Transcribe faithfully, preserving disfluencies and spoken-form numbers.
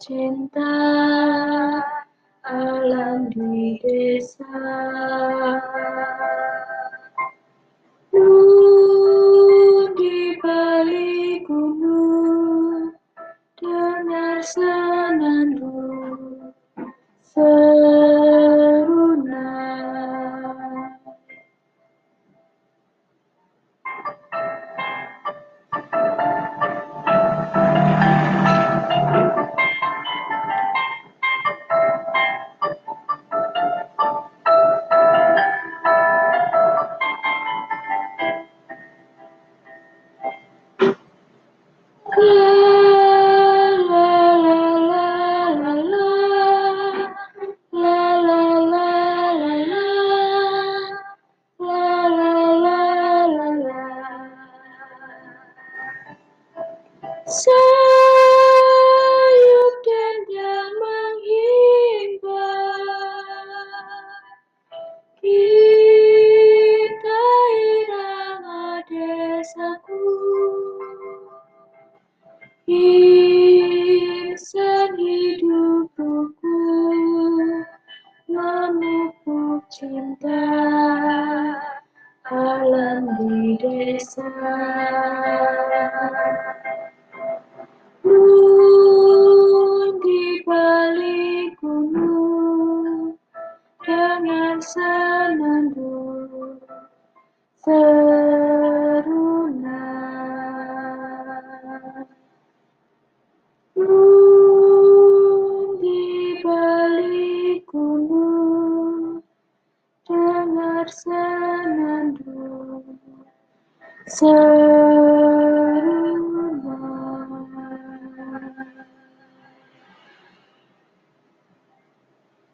cinta alam di desa. Nun di balik gunung, dengar senandung serunan. Sayup dan daun menghimbau, kita irama desaku, insan hidup rukun memupuk cinta alam di desa. Nun di balik gunung, dengan senandung serunan. Nun di balik gunung, dengar senandung serunan.